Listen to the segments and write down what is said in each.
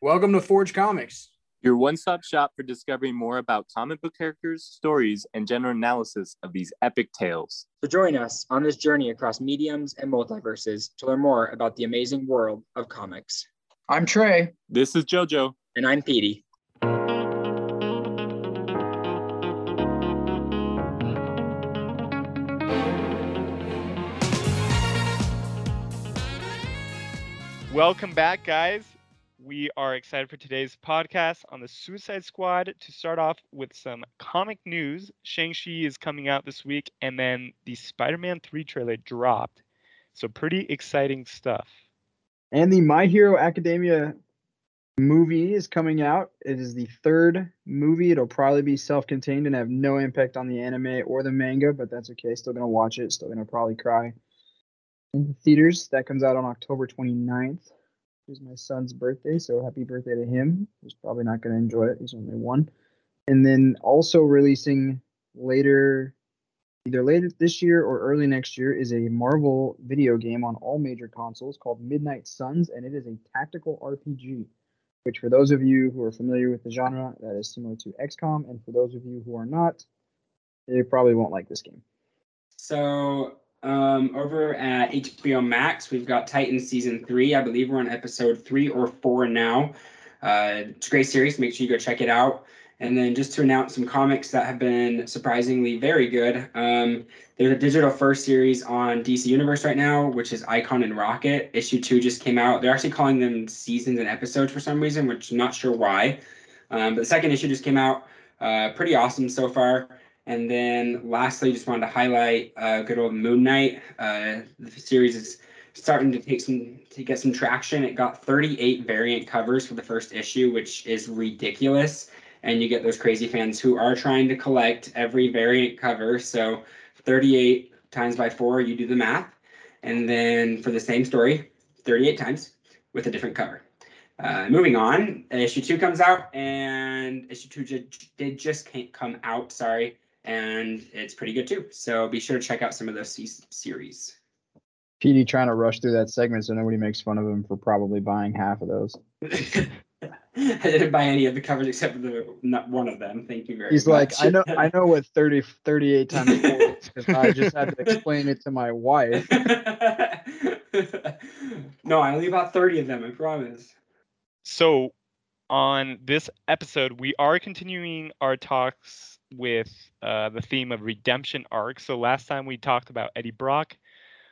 Welcome to Forge Comics, your one-stop shop for discovering more about comic book characters, stories, and general analysis of these epic tales. So join us on this journey across mediums and multiverses to learn more about the amazing world of comics. I'm Trey. This is JoJo. And I'm Petey. Welcome back, guys. We are excited for today's podcast on the Suicide Squad. To start off with some comic news, Shang-Chi is coming out this week, and then the Spider-Man 3 trailer dropped. So pretty exciting stuff. And the My Hero Academia movie is coming out. It is the third movie. It'll probably be self-contained and have no impact on the anime or the manga, but that's okay. Still going to watch it. Still going to probably cry. In the theaters, that comes out on October 29th. It's my son's birthday, so happy birthday to him. He's probably not going to enjoy it. He's only one. And then also releasing later, either later this year or early next year, is a Marvel video game on all major consoles called Midnight Suns, and it is a tactical RPG, which for those of you who are familiar with the genre, that is similar to XCOM, and for those of you who are not, they probably won't like this game. So... over at HBO Max, we've got Titans Season 3. I believe we're on episode 3 or 4 now. It's a great series. Make sure you go check it out. And then just to announce some comics that have been surprisingly very good, there's a digital first series on DC Universe right now, which is Icon and Rocket. Issue 2 just came out. They're actually calling them seasons and episodes for some reason, which I'm not sure why. But the second issue just came out. Pretty awesome so far. And then lastly, just wanted to highlight good old Moon Knight. The series is starting to get some traction. It got 38 variant covers for the first issue, which is ridiculous. And you get those crazy fans who are trying to collect every variant cover. So 38 times by 4, you do the math. And then for the same story, 38 times with a different cover. Moving on, issue 2 comes out, and issue 2 just came out. Sorry. And it's pretty good, too. So be sure to check out some of those series. PD trying to rush through that segment so nobody makes fun of him for probably buying half of those. I didn't buy any of the covers except for not one of them. Thank you very much. He's like, I know what 38 times 4 is because I just had to explain it to my wife. No, I only bought 30 of them, I promise. So on this episode, we are continuing our talks with the theme of redemption arc. So last time we talked about Eddie Brock,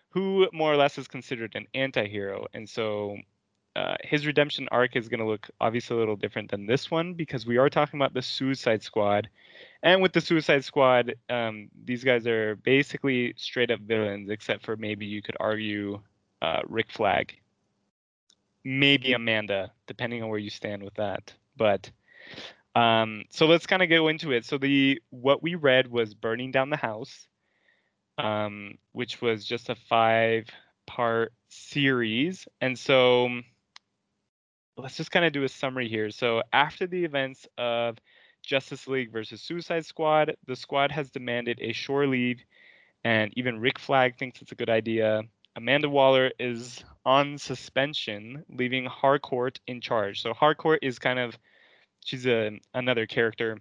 who more or less is considered an anti-hero. And so his redemption arc is going to look obviously a little different than this one because we are talking about the Suicide Squad. And with the Suicide Squad, these guys are basically straight up villains, except for maybe you could argue Rick Flag. Maybe Amanda, depending on where you stand with that. But... so let's kind of go into it. So what we read was Burning Down the House, which was just a 5-part series. And so let's just kind of do a summary here. So after the events of Justice League versus Suicide Squad, the squad has demanded a shore leave, and even Rick Flag thinks it's a good idea. Amanda Waller is on suspension, leaving Harcourt in charge. So Harcourt is kind of... she's another character,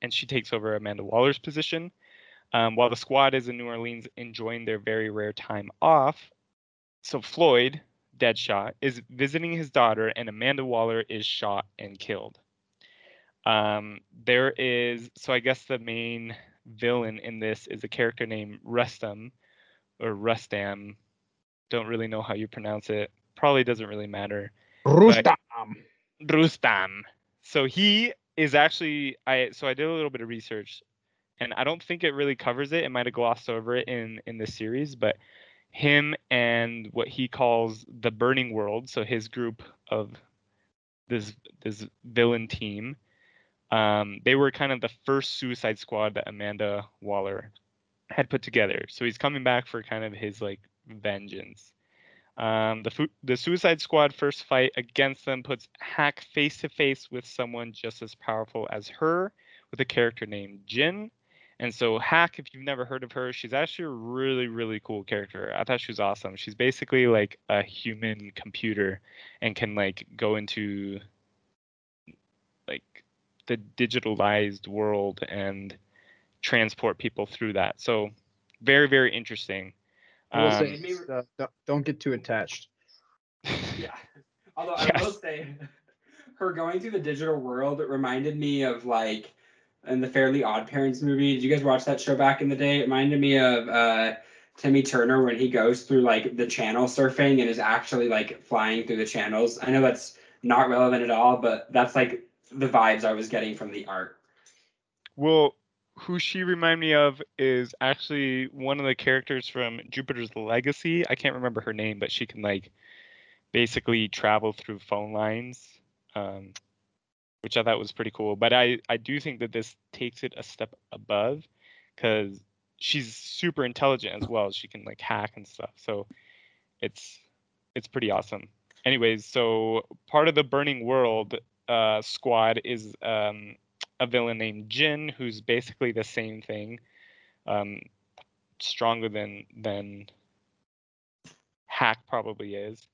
and she takes over Amanda Waller's position. While the squad is in New Orleans enjoying their very rare time off, so Floyd, Deadshot, is visiting his daughter, and Amanda Waller is shot and killed. So I guess the main villain in this is a character named Rustam. Don't really know how you pronounce it. Probably doesn't really matter. Rustam. So he is actually, I did a little bit of research, and I don't think it really covers it. It might have glossed over it in the series, but him and what he calls the Burning World, so his group of this villain team, they were kind of the first Suicide Squad that Amanda Waller had put together. So he's coming back for kind of his like vengeance. The Suicide Squad first fight against them puts Hack face-to-face with someone just as powerful as her, with a character named Jin, And so Hack, if you've never heard of her, she's actually a really, really cool character. I thought she was awesome. She's basically like a human computer and can like go into like the digitalized world and transport people through that. So very, very interesting. Don't get too attached. Yeah. Although I will say her going through the digital world reminded me of like, in the Fairly Odd Parents movie. Did you guys watch that show back in the day? It reminded me of Timmy Turner when he goes through like the channel surfing and is actually like flying through the channels. I know that's not relevant at all, but that's like the vibes I was getting from the art. Well, who she reminded me of is actually one of the characters from Jupiter's Legacy. I can't remember her name, but she can like basically travel through phone lines. Which I thought was pretty cool. But I do think that this takes it a step above because she's super intelligent as well. She can like hack and stuff. So it's pretty awesome. Anyways, so part of the Burning World squad is a villain named Jin, who's basically the same thing, stronger than Hack probably is.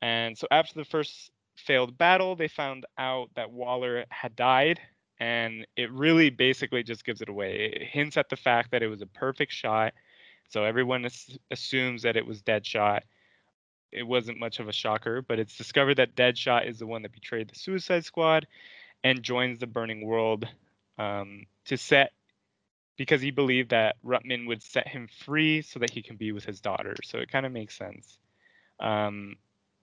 And so after the first failed battle, they found out that Waller had died, and it really basically just gives it away. It hints at the fact that it was a perfect shot, so everyone assumes that it was Deadshot. It wasn't much of a shocker, but it's discovered that Deadshot is the one that betrayed the Suicide Squad and joins the Burning World because he believed that Ruttman would set him free so that he can be with his daughter. So it kind of makes sense.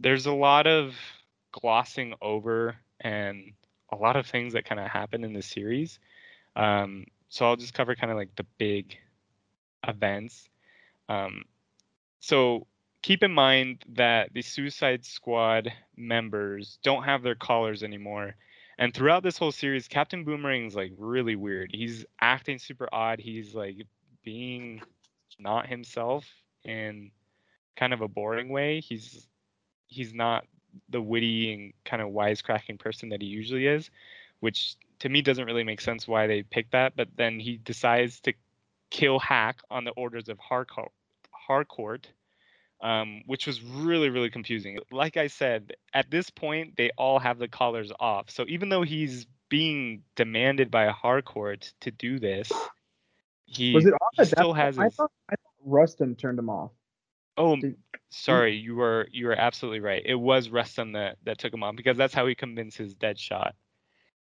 There's a lot of glossing over and a lot of things that kind of happen in the series. So I'll just cover kind of like the big events. So keep in mind that the Suicide Squad members don't have their collars anymore. And throughout this whole series, Captain Boomerang's like really weird. He's acting super odd. He's like being not himself in kind of a boring way. He's not the witty and kind of wisecracking person that he usually is, which to me doesn't really make sense why they picked that. But then he decides to kill Hack on the orders of Harcourt, which was really, really confusing. Like I said, at this point, they all have the collars off. So even though he's being demanded by Harcourt to do this, I thought Rustam turned him off. Oh, sorry. You were absolutely right. It was Rustam that took him on, because that's how he convinces Deadshot,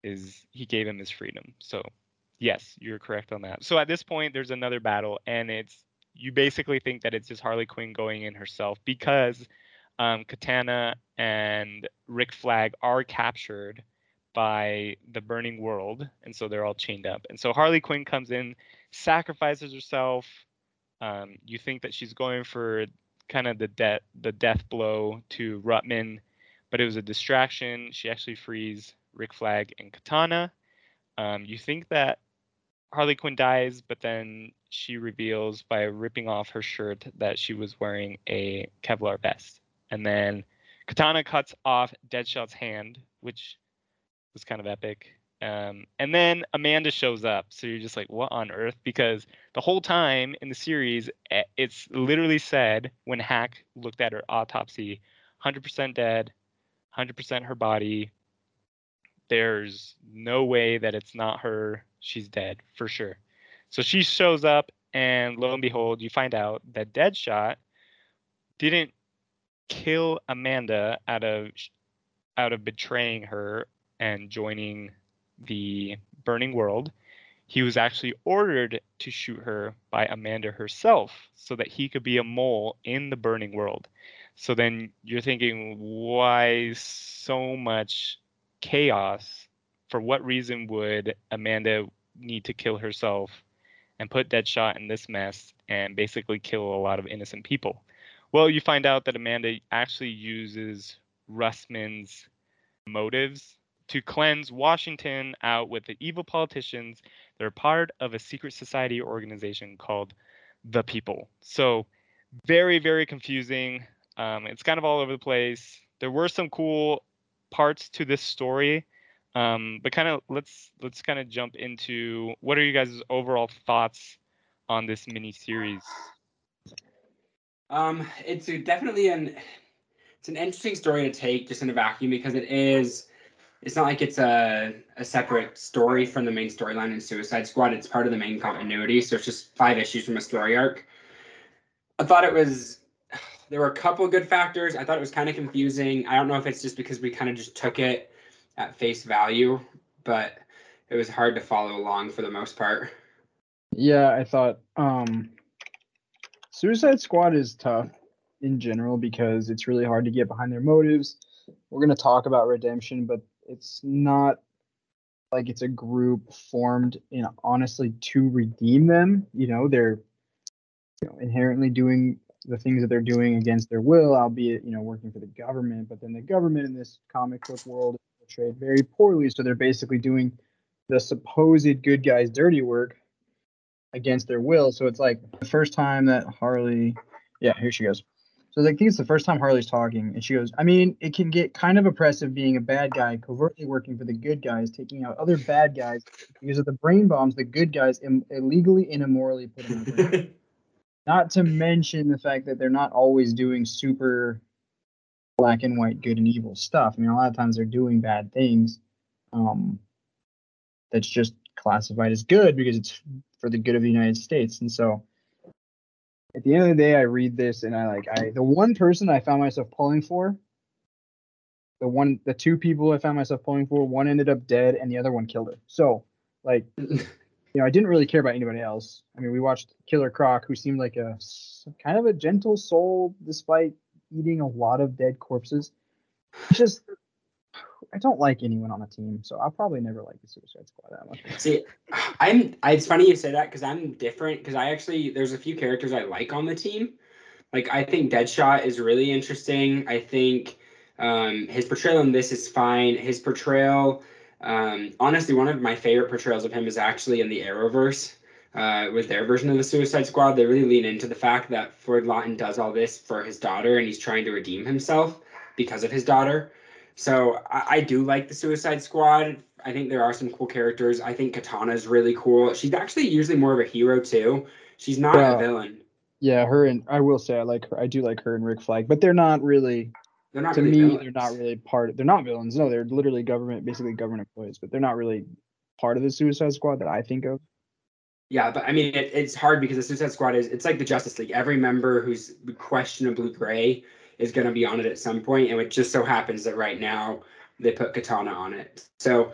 is he gave him his freedom. So, yes, you're correct on that. So at this point, there's another battle, and you basically think that it's just Harley Quinn going in herself, because Katana and Rick Flag are captured by the Burning World, and so they're all chained up. And so Harley Quinn comes in, sacrifices herself. You think that she's going for kind of the death blow to Ruttman, but it was a distraction. She actually frees Rick Flag and Katana. You think that Harley Quinn dies, but then she reveals by ripping off her shirt that she was wearing a Kevlar vest. And then Katana cuts off Deadshot's hand, which was kind of epic. And then Amanda shows up. So you're just like, what on earth? Because the whole time in the series, it's literally said, when Hack looked at her autopsy, 100% dead, 100% her body. There's no way that it's not her. She's dead for sure. So she shows up, and lo and behold, you find out that Deadshot didn't kill Amanda out of betraying her and joining the Burning World. He was actually ordered to shoot her by Amanda herself so that he could be a mole in the Burning World. So then you're thinking, why so much chaos? For what reason would Amanda need to kill herself and put Deadshot in this mess and basically kill a lot of innocent people? Well, you find out that Amanda actually uses Rustman's motives to cleanse Washington out with the evil politicians. They're part of a secret society organization called The People. So very, very confusing. It's kind of all over the place. There were some cool parts to this story. But kind of let's kind of jump into what are you guys' overall thoughts on this miniseries? It's definitely an interesting story to take just in a vacuum, because it's not like it's a separate story from the main storyline in Suicide Squad. It's part of the main continuity, so it's just 5 issues from a story arc. I thought it was, there were a couple good factors. I thought it was kind of confusing. I don't know if it's just because we kind of just took it at face value, but it was hard to follow along for the most part. Yeah, I thought Suicide Squad is tough in general because it's really hard to get behind their motives. We're going to talk about redemption, but it's not like it's a group formed in honestly to redeem them. You know, they're inherently doing the things that they're doing against their will, albeit, working for the government. But then the government in this comic book world is portrayed very poorly. So they're basically doing the supposed good guys' dirty work against their will. So it's like the first time that Harley, here she goes. So I think it's the first time Harley's talking, and she goes, I mean, it can get kind of oppressive being a bad guy, covertly working for the good guys, taking out other bad guys, because of the brain bombs the good guys illegally and immorally put in the brain. Not to mention the fact that they're not always doing super black and white good and evil stuff. I mean, a lot of times they're doing bad things that's just classified as good because it's for the good of the United States. And so at the end of the day, I read this and I the one person I found myself pulling for, the two people I found myself pulling for, one ended up dead and the other one killed her. So I didn't really care about anybody else. I mean, we watched Killer Croc, who seemed like a kind of a gentle soul despite eating a lot of dead corpses. Just, I don't like anyone on the team, so I'll probably never like the Suicide Squad that much. See, it's funny you say that, because I'm different, because there's a few characters I like on the team. Like, I think Deadshot is really interesting. I think his portrayal in this is fine. His portrayal, honestly, one of my favorite portrayals of him is actually in the Arrowverse, with their version of the Suicide Squad. They really lean into the fact that Floyd Lawton does all this for his daughter, and he's trying to redeem himself because of his daughter. So I do like the Suicide Squad. I think there are some cool characters. I think Katana is really cool. She's actually usually more of a hero too. She's not a villain. Yeah, her and I will say I like her. I do like her and Rick Flag, but they're not really. They're not. To really me, villains. They're not really part. They're not villains. No, they're literally basically government employees. But they're not really part of the Suicide Squad that I think of. Yeah, but I mean, it's hard because the Suicide Squad it's like the Justice League. Every member who's questionably gray is going to be on it at some point, and it just so happens that right now they put Katana on it. So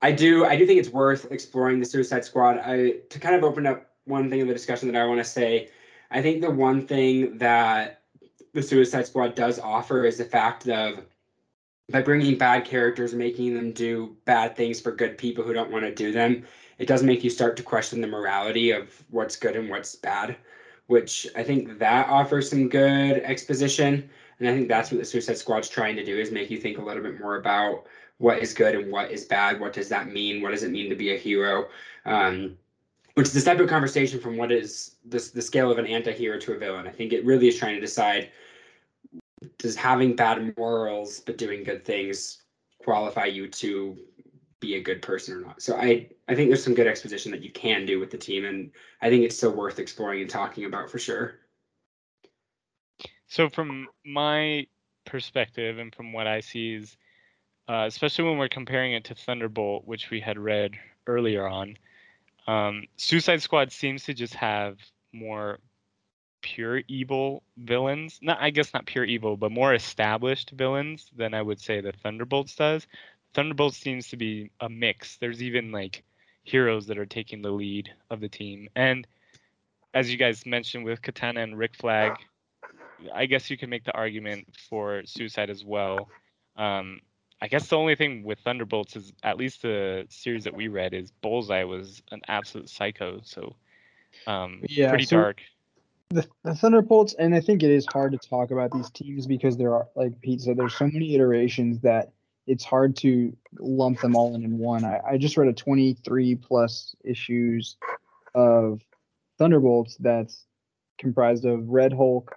I do think it's worth exploring the Suicide Squad. To kind of open up one thing in the discussion that I want to say, I think the one thing that the Suicide Squad does offer is the fact of, by bringing bad characters, making them do bad things for good people who don't want to do them, it does make you start to question the morality of what's good and what's bad, which I think that offers some good exposition. And I think that's what the Suicide Squad's trying to do, is make you think a little bit more about what is good and what is bad. What does that mean? What does it mean to be a hero? Which is a separate conversation from what is the scale of an anti-hero to a villain. I think it really is trying to decide, does having bad morals but doing good things qualify you to be a good person or not? So I think there's some good exposition that you can do with the team, and I think it's still worth exploring and talking about for sure. So from my perspective and from what I see is, especially when we're comparing it to Thunderbolt, which we had read earlier on, Suicide Squad seems to just have more pure evil villains. I guess not pure evil, but more established villains than I would say the Thunderbolts does. Thunderbolts seems to be a mix. There's even like heroes that are taking the lead of the team. And as you guys mentioned with Katana and Rick Flag, I guess you can make the argument for Suicide as well. I guess the only thing with Thunderbolts is, at least the series that we read, is Bullseye was an absolute psycho. So pretty dark. The Thunderbolts, and I think it is hard to talk about these teams because there are, like Pete said, there's so many iterations that it's hard to lump them all in one. I just read a 23 plus issues of Thunderbolts that's comprised of Red Hulk,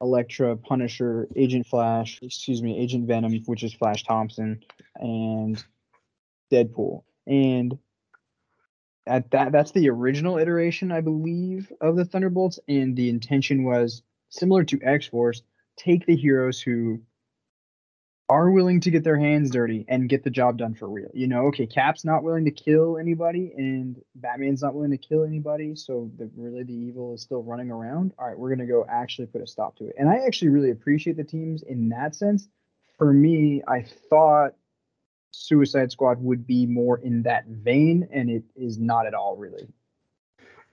Elektra, Punisher, Agent Venom, which is Flash Thompson, and Deadpool. And at that's the original iteration, I believe, of the Thunderbolts. And the intention was, similar to X-Force, take the heroes who are willing to get their hands dirty and get the job done for real. You know, okay, Cap's not willing to kill anybody, and Batman's not willing to kill anybody, so the evil is still running around. All right, we're going to go actually put a stop to it. And I actually really appreciate the teams in that sense. For me, I thought Suicide Squad would be more in that vein, and it is not at all, really.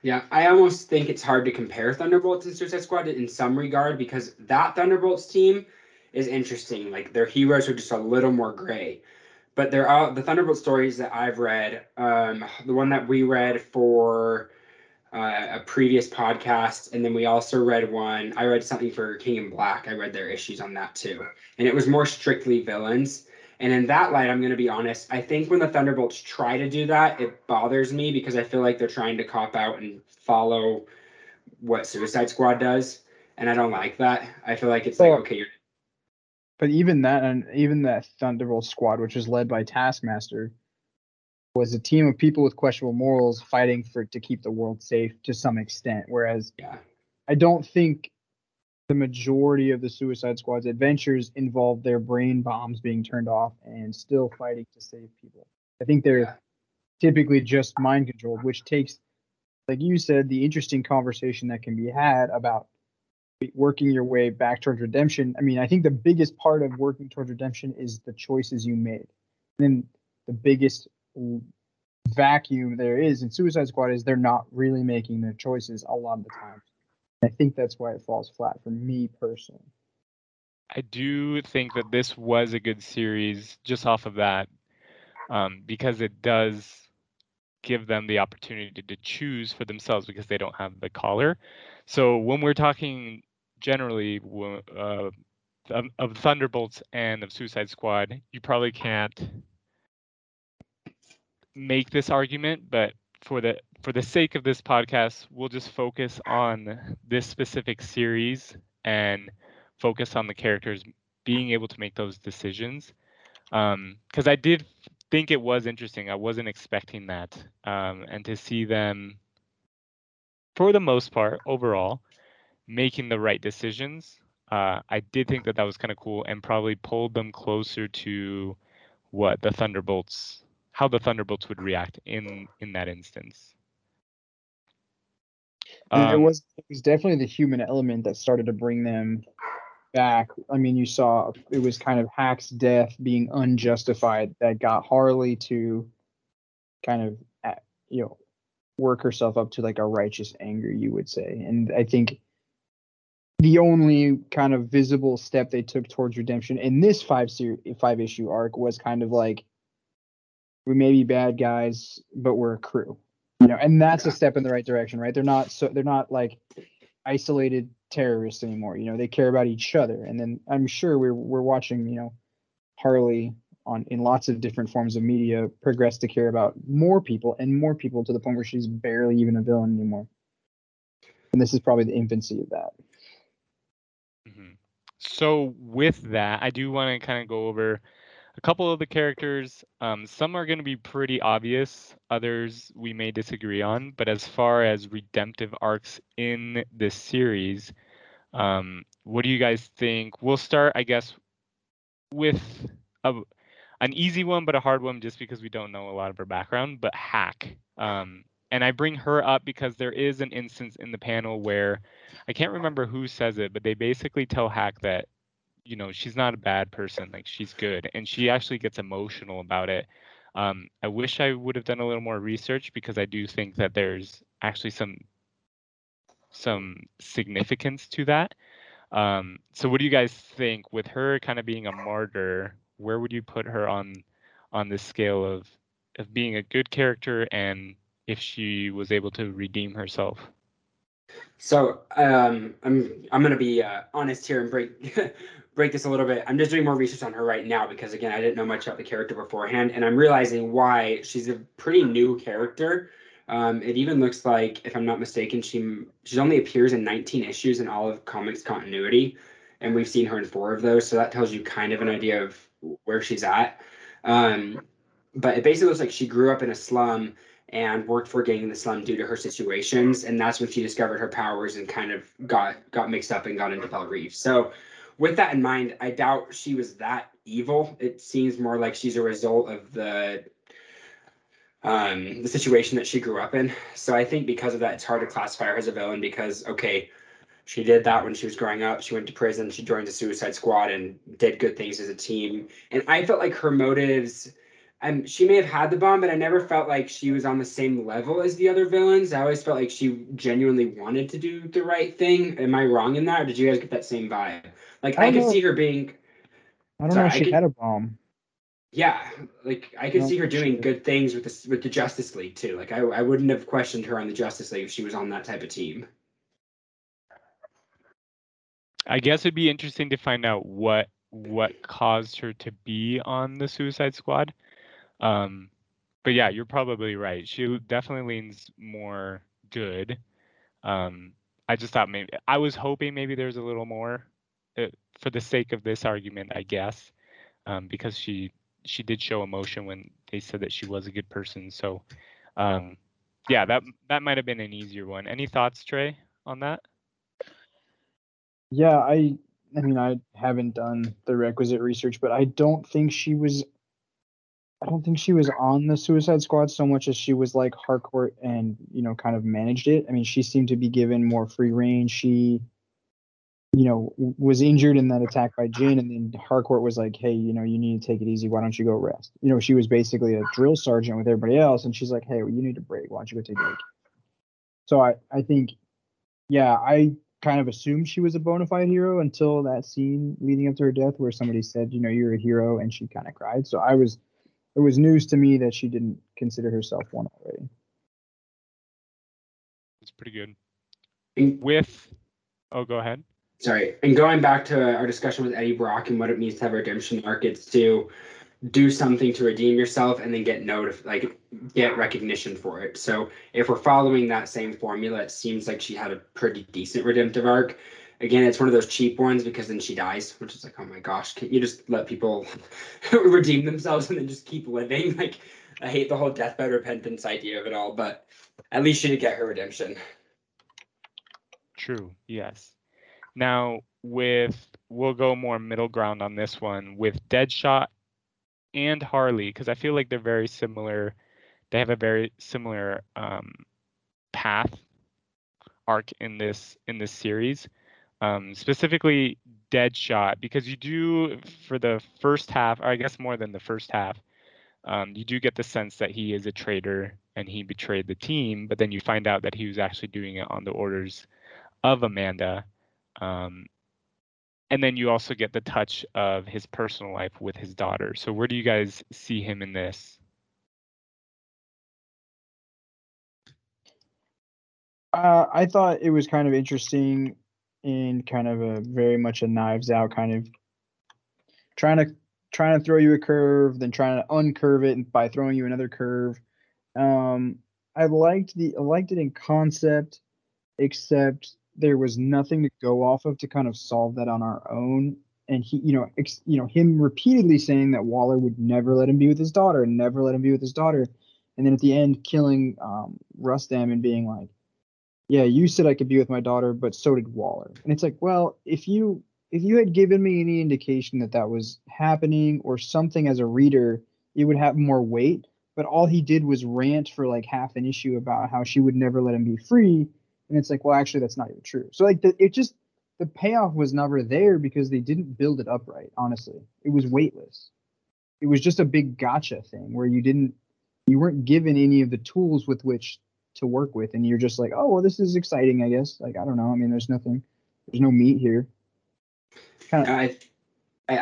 Yeah, I almost think it's hard to compare Thunderbolts and Suicide Squad in some regard, because that Thunderbolts team is interesting. Like, their heroes are just a little more gray, but they're all the Thunderbolt stories that I've read. The one that we read for a previous podcast, and then we also read one. I read something for King in Black. I read their issues on that too, and it was more strictly villains. And in that light, I'm going to be honest. I think when the Thunderbolts try to do that, it bothers me because I feel like they're trying to cop out and follow what Suicide Squad does, and I don't like that. I feel like it's like, okay, you're. But even that Thunderbolt squad, which was led by Taskmaster, was a team of people with questionable morals fighting to keep the world safe to some extent. Whereas I don't think the majority of the Suicide Squad's adventures involve their brain bombs being turned off and still fighting to save people. I think they're typically just mind controlled, which takes, like you said, the interesting conversation that can be had about working your way back towards redemption. I mean, I think the biggest part of working towards redemption is the choices you made. And then the biggest vacuum there is in Suicide Squad is they're not really making their choices a lot of the time. And I think that's why it falls flat for me personally. I do think that this was a good series just off of that, because it does give them the opportunity to choose for themselves because they don't have the collar. So when we're talking generally of Thunderbolts and of Suicide Squad, you probably can't make this argument, but for the sake of this podcast, we'll just focus on this specific series and focus on the characters being able to make those decisions. Because I did think it was interesting. I wasn't expecting that, and to see them, for the most part, overall, making the right decisions. I did think that was kind of cool and probably pulled them closer to how the Thunderbolts would react in that instance. It was definitely the human element that started to bring them back. I mean, you saw it was kind of Hack's death being unjustified that got Harley to kind of, you know, work herself up to like a righteous anger, you would say. And I think the only kind of visible step they took towards redemption in this five issue arc was kind of like, we may be bad guys, but we're a crew, you know. And that's a step in the right direction, right? They're not like isolated terrorists anymore, you know. They care about each other. And then I'm sure we're watching, you know, Harley in lots of different forms of media progress to care about more people and more people, to the point where she's barely even a villain anymore. And this is probably the infancy of that. Mm-hmm. So with that, I do want to kind of go over a couple of the characters. Some are going to be pretty obvious, others we may disagree on, but as far as redemptive arcs in this series, what do you guys think? We'll start, I guess, with an easy one, but a hard one, just because we don't know a lot of her background, but Hack. And I bring her up because there is an instance in the panel where, I can't remember who says it, but they basically tell Hack that, you know, she's not a bad person, like, she's good. And she actually gets emotional about it. I wish I would have done a little more research, because I do think that there's actually some significance to that. So what do you guys think? With her kind of being a martyr, where would you put her on the scale of being a good character, and if she was able to redeem herself? So I'm going to be honest here and break this a little bit. I'm just doing more research on her right now because, again, I didn't know much about the character beforehand, and I'm realizing why she's a pretty new character. It even looks like, if I'm not mistaken, she only appears in 19 issues in all of comics continuity, and we've seen her in 4 of those, so that tells you kind of an idea of where she's at. But it basically looks like she grew up in a slum and worked for a gang in the slum due to her situations. And that's when she discovered her powers and kind of got mixed up and got into Belle Reeve. So with that in mind, I doubt she was that evil. It seems more like she's a result of the situation that she grew up in. So I think because of that, it's hard to classify her as a villain because, okay, she did that when she was growing up. She went to prison. She joined the Suicide Squad and did good things as a team. And I felt like her motives... she may have had the bomb, but I never felt like she was on the same level as the other villains. I always felt like she genuinely wanted to do the right thing. Am I wrong in that, or did you guys get that same vibe? Like, I could see her being... I don't know if she had a bomb. Yeah, like, I could see her doing good things with the Justice League, too. Like, I wouldn't have questioned her on the Justice League if she was on that type of team. I guess it'd be interesting to find out what caused her to be on the Suicide Squad. But yeah, you're probably right. She definitely leans more good. I just thought maybe I was hoping maybe there's a little more for the sake of this argument, I guess, because she did show emotion when they said that she was a good person. So, yeah, that might have been an easier one. Any thoughts, Trey, on that? Yeah, I mean, I haven't done the requisite research, but I don't think she was on the Suicide Squad so much as she was like Harcourt and, you know, kind of managed it. I mean, she seemed to be given more free reign. She, you know, was injured in that attack by Jin, and then Harcourt was like, hey, you know, you need to take it easy. Why don't you go rest? You know, she was basically a drill sergeant with everybody else, and she's like, hey, well, you need a break. Why don't you go take a break? So I think, yeah, I kind of assumed she was a bona fide hero until that scene leading up to her death where somebody said, you know, you're a hero, and she kind of cried. So it was news to me that she didn't consider herself one already. It's pretty good. Go ahead. Sorry. And going back to our discussion with Eddie Brock and what it means to have a redemption arc, it's to do something to redeem yourself and then get recognition for it. So if we're following that same formula, it seems like she had a pretty decent redemptive arc. Again, it's one of those cheap ones because then she dies, which is like, oh my gosh, can't you just let people redeem themselves and then just keep living? Like, I hate the whole deathbed repentance idea of it all, but at least she did get her redemption. True, yes. Now, we'll go more middle ground on this one with Deadshot and Harley, because I feel like they're very similar. They have a very similar path arc in this series. Specifically Deadshot, because you do, for the first half, or I guess more than the first half, you do get the sense that he is a traitor and he betrayed the team, but then you find out that he was actually doing it on the orders of Amanda. And then you also get the touch of his personal life with his daughter. So where do you guys see him in this? I thought it was kind of interesting in kind of a very much a Knives Out kind of trying to throw you a curve, then trying to uncurve it by throwing you another curve. I liked it in concept, except there was nothing to go off of to kind of solve that on our own. And he, you know, him repeatedly saying that Waller would never let him be with his daughter, and then at the end killing Rustam and being like, yeah, you said I could be with my daughter, but so did Waller. And it's like, well, if you had given me any indication that that was happening or something as a reader, it would have more weight. But all he did was rant for like half an issue about how she would never let him be free. And it's like, well, actually, that's not even true. So like the payoff was never there because they didn't build it up right, honestly. It was weightless. It was just a big gotcha thing where you weren't given any of the tools with which to work with, and you're just like, oh, well, this is exciting, I guess. Like, I don't know. I mean, there's no meat here. I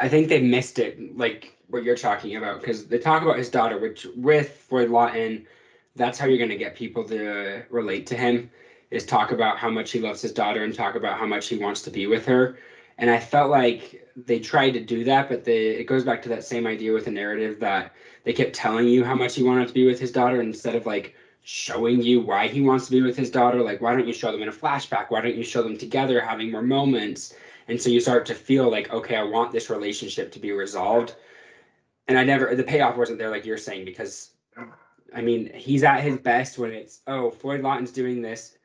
think they missed it, like what you're talking about, because they talk about his daughter, which with Floyd Lawton, that's how you're going to get people to relate to him, is talk about how much he loves his daughter and talk about how much he wants to be with her. And I felt like they tried to do that, but it goes back to that same idea with the narrative that they kept telling you how much he wanted to be with his daughter instead of like showing you why he wants to be with his daughter. Like, why don't you show them in a flashback? Why don't you show them together having more moments? And so you start to feel like, okay, I want this relationship to be resolved. And I never, the payoff wasn't there like you're saying, because, I mean, he's at his best when it's, oh, Floyd Lawton's doing this.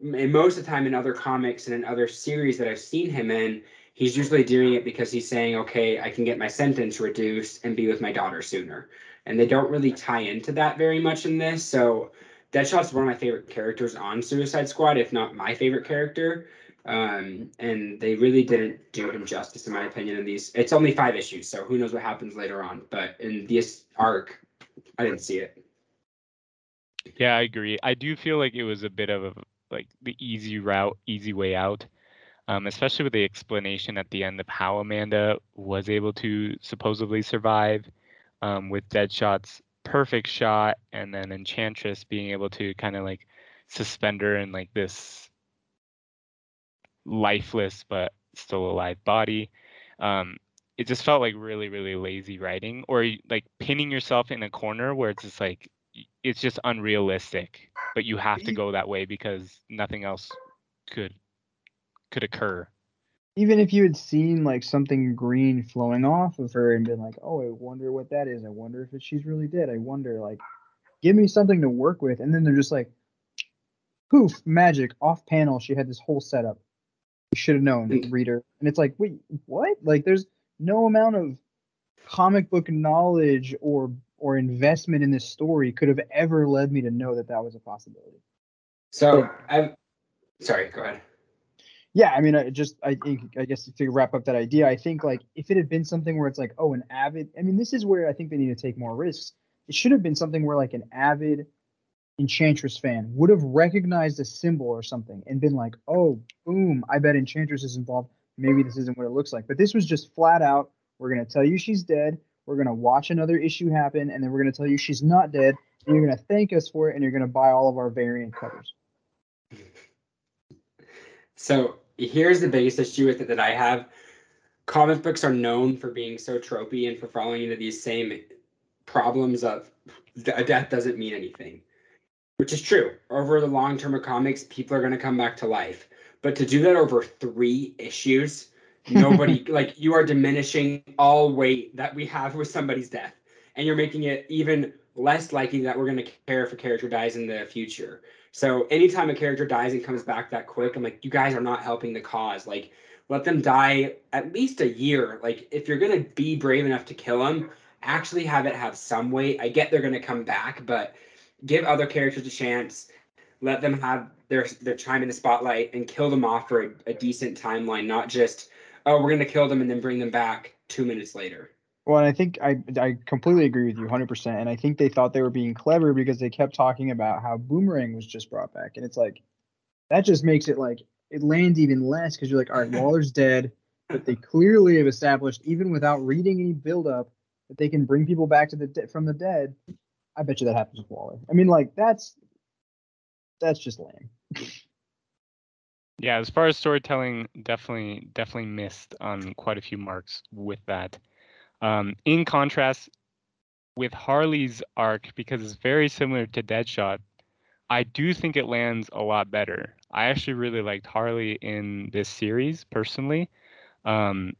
And most of the time in other comics and in other series that I've seen him in, he's usually doing it because he's saying, okay, I can get my sentence reduced and be with my daughter sooner. And they don't really tie into that very much in this. So Deadshot's one of my favorite characters on Suicide Squad, if not my favorite character. And they really didn't do him justice, in my opinion, in these. It's only 5 issues, so who knows what happens later on. But in this arc, I didn't see it. Yeah, I agree. I do feel like it was a bit of a, like the easy route, easy way out. Especially with the explanation at the end of how Amanda was able to supposedly survive, with Deadshot's perfect shot and then Enchantress being able to kind of like suspend her in like this lifeless but still alive body. It just felt like really, really lazy writing, or like pinning yourself in a corner where it's just like, it's just unrealistic, but you have to go that way because nothing else could occur. Even if you had seen like something green flowing off of her and been like, oh, I wonder what that is, I wonder if she's really dead, I wonder, like, give me something to work with. And then they're just like, poof, magic, off panel, she had this whole setup. You should have known, reader. And it's like, wait, what? Like, there's no amount of comic book knowledge or investment in this story could have ever led me to know that that was a possibility. So, I'm sorry, go ahead. Yeah, I mean, I guess to wrap up that idea, I think, like, if it had been something where it's like, oh, an avid, I mean, this is where I think they need to take more risks. It should have been something where, like, an avid Enchantress fan would have recognized a symbol or something and been like, oh, boom, I bet Enchantress is involved. Maybe this isn't what it looks like. But this was just flat out, we're going to tell you she's dead, we're going to watch another issue happen, and then we're going to tell you she's not dead, and you're going to thank us for it, and you're going to buy all of our variant covers. So, here's the biggest issue with it that I have. Comic books are known for being so tropey and for falling into these same problems of a death doesn't mean anything, which is true. Over the long term of comics, people are going to come back to life. But to do that over 3 issues, nobody, like, you are diminishing all weight that we have with somebody's death. And you're making it even less likely that we're going to care if a character dies in the future. So anytime a character dies and comes back that quick, I'm like, you guys are not helping the cause. Like, let them die at least a year. Like, if you're going to be brave enough to kill them, actually have it have some weight. I get they're going to come back, but give other characters a chance. Let them have their time in the spotlight and kill them off for a decent timeline, not just, oh, we're going to kill them and then bring them back 2 minutes later. Well, and I think I completely agree with you 100%. And I think they thought they were being clever because they kept talking about how Boomerang was just brought back. And it's like, that just makes it like, it lands even less because you're like, all right, Waller's dead. But they clearly have established, even without reading any buildup, that they can bring people back to from the dead. I bet you that happens with Waller. I mean, like, that's just lame. Yeah, as far as storytelling, definitely missed on quite a few marks with that. In contrast with Harley's arc, because it's very similar to Deadshot, I do think it lands a lot better. I actually really liked Harley in this series personally. The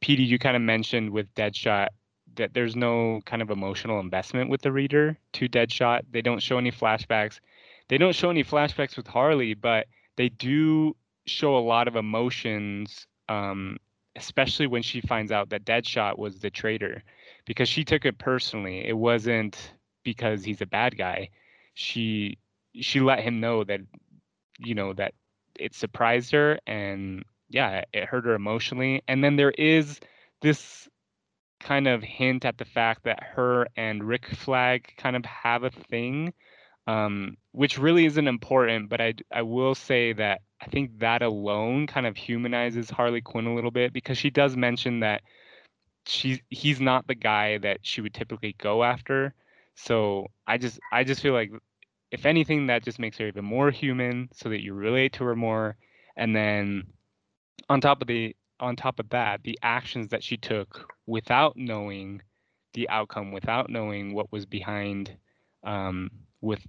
PD, you kind of mentioned with Deadshot that there's no kind of emotional investment with the reader to Deadshot. They don't show any flashbacks. They don't show any flashbacks with Harley, but they do show a lot of emotions, especially when she finds out that Deadshot was the traitor, because she took it personally. It wasn't because he's a bad guy. She let him know that, you know, that it surprised her, and yeah, it hurt her emotionally. And then there is this kind of hint at the fact that her and Rick Flag kind of have a thing, which really isn't important, but I will say that I think that alone kind of humanizes Harley Quinn a little bit, because she does mention that he's not the guy that she would typically go after. So I just feel like, if anything, that just makes her even more human, so that you relate to her more. And then on top of that, the actions that she took without knowing the outcome, without knowing what was behind, with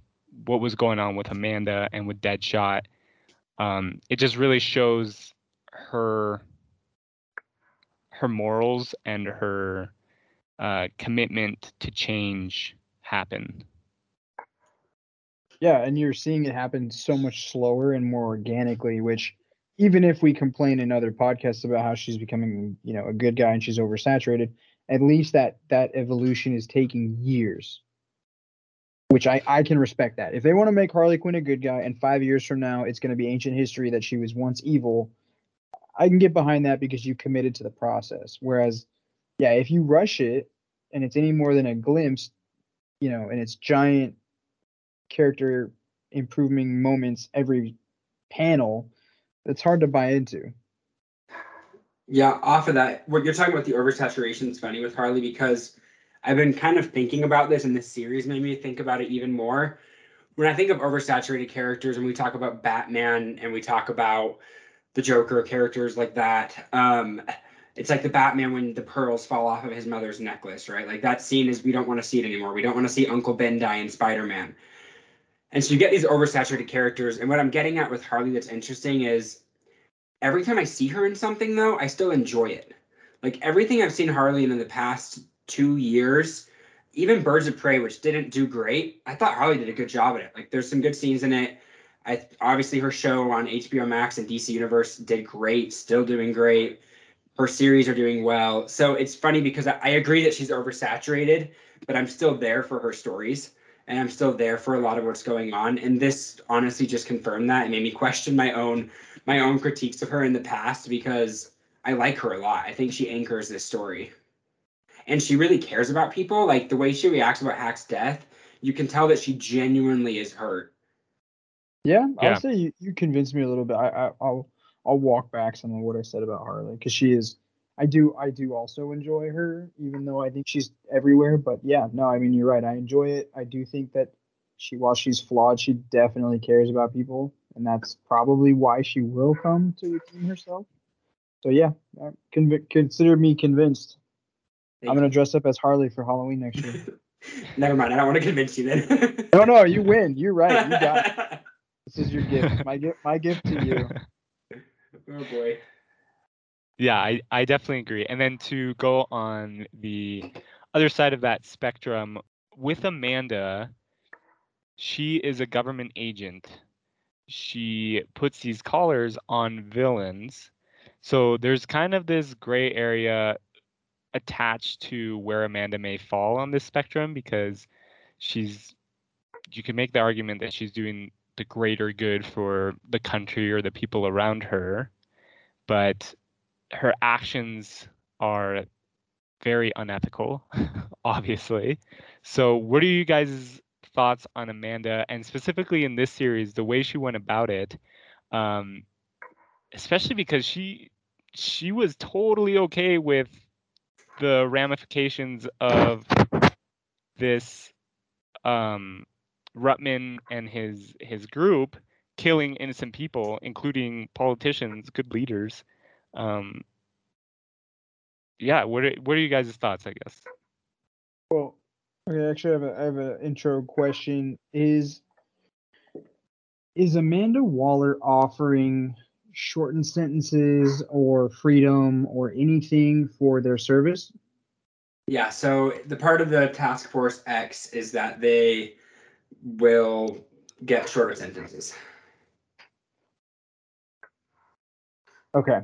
what was going on with Amanda and with Deadshot. It just really shows her morals and her commitment to change happen. Yeah, and you're seeing it happen so much slower and more organically, which even if we complain in other podcasts about how she's becoming, you know, a good guy and she's oversaturated, at least that evolution is taking years, which I can respect that. If they want to make Harley Quinn a good guy and 5 years from now it's going to be ancient history that she was once evil, I can get behind that because you committed to the process. Whereas, yeah, if you rush it and it's any more than a glimpse, you know, and it's giant character improving moments every panel, it's hard to buy into. Yeah, off of that, what you're talking about, the oversaturation is funny with Harley because I've been kind of thinking about this, and this series made me think about it even more. When I think of oversaturated characters and we talk about Batman and we talk about the Joker, characters like that, it's like the Batman when the pearls fall off of his mother's necklace, right? Like that scene is, we don't want to see it anymore. We don't want to see Uncle Ben die in Spider-Man. And so you get these oversaturated characters. And what I'm getting at with Harley that's interesting is every time I see her in something, though, I still enjoy it. Like everything I've seen Harley in the past 2 years, even Birds of Prey, which didn't do great, I thought Harley did a good job at it. Like there's some good scenes in it. Obviously, her show on HBO Max and DC Universe did great, still doing great. Her series are doing well. So it's funny because I agree that she's oversaturated, but I'm still there for her stories. And I'm still there for a lot of what's going on. And this honestly just confirmed that. It made me question my own critiques of her in the past because I like her a lot. I think she anchors this story. And she really cares about people. Like the way she reacts about Hack's death, you can tell that she genuinely is hurt. Yeah. I'll say you convinced me a little bit. I'll walk back some of what I said about Harley because she is. I do also enjoy her, even though I think she's everywhere. But yeah, no, I mean, you're right. I enjoy it. I do think that she, while she's flawed, she definitely cares about people. And that's probably why she will come to redeem herself. So yeah, consider me convinced. I'm going to dress up as Harley for Halloween next year. Never mind. I don't want to convince you then. No, you win. You're right. You got it. This is your gift. My gift to you. Oh, boy. Yeah, I definitely agree. And then to go on the other side of that spectrum, with Amanda, she is a government agent. She puts these collars on villains. So there's kind of this gray area attached to where Amanda may fall on this spectrum because you can make the argument that she's doing the greater good for the country or the people around her, but her actions are very unethical, obviously. So what are you guys' thoughts on Amanda? And specifically in this series, the way she went about it, especially because she was totally okay with the ramifications of this Ruttman and his group killing innocent people, including politicians, good leaders. What are you guys' thoughts, I guess? Well, okay, actually I have an intro question. Is Amanda Waller offering shortened sentences or freedom or anything for their service? Yeah, so the part of the Task Force X is that they will get shorter sentences. Okay.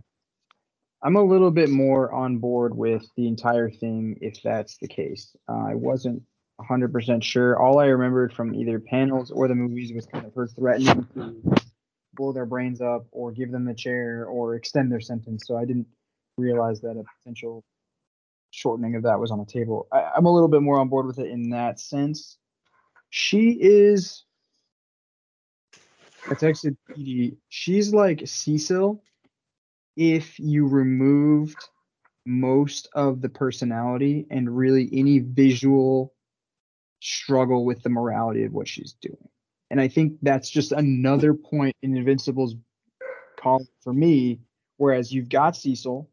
I'm a little bit more on board with the entire thing if that's the case. I wasn't 100% sure. All I remembered from either panels or the movies was kind of her threatening to blow their brains up or give them the chair or extend their sentence. So I didn't realize that a potential shortening of that was on the table. I'm a little bit more on board with it in that sense. She is... I texted PD. She's like Cecil. If you removed most of the personality and really any visual struggle with the morality of what she's doing. And I think that's just another point in Invincible's column for me, whereas you've got Cecil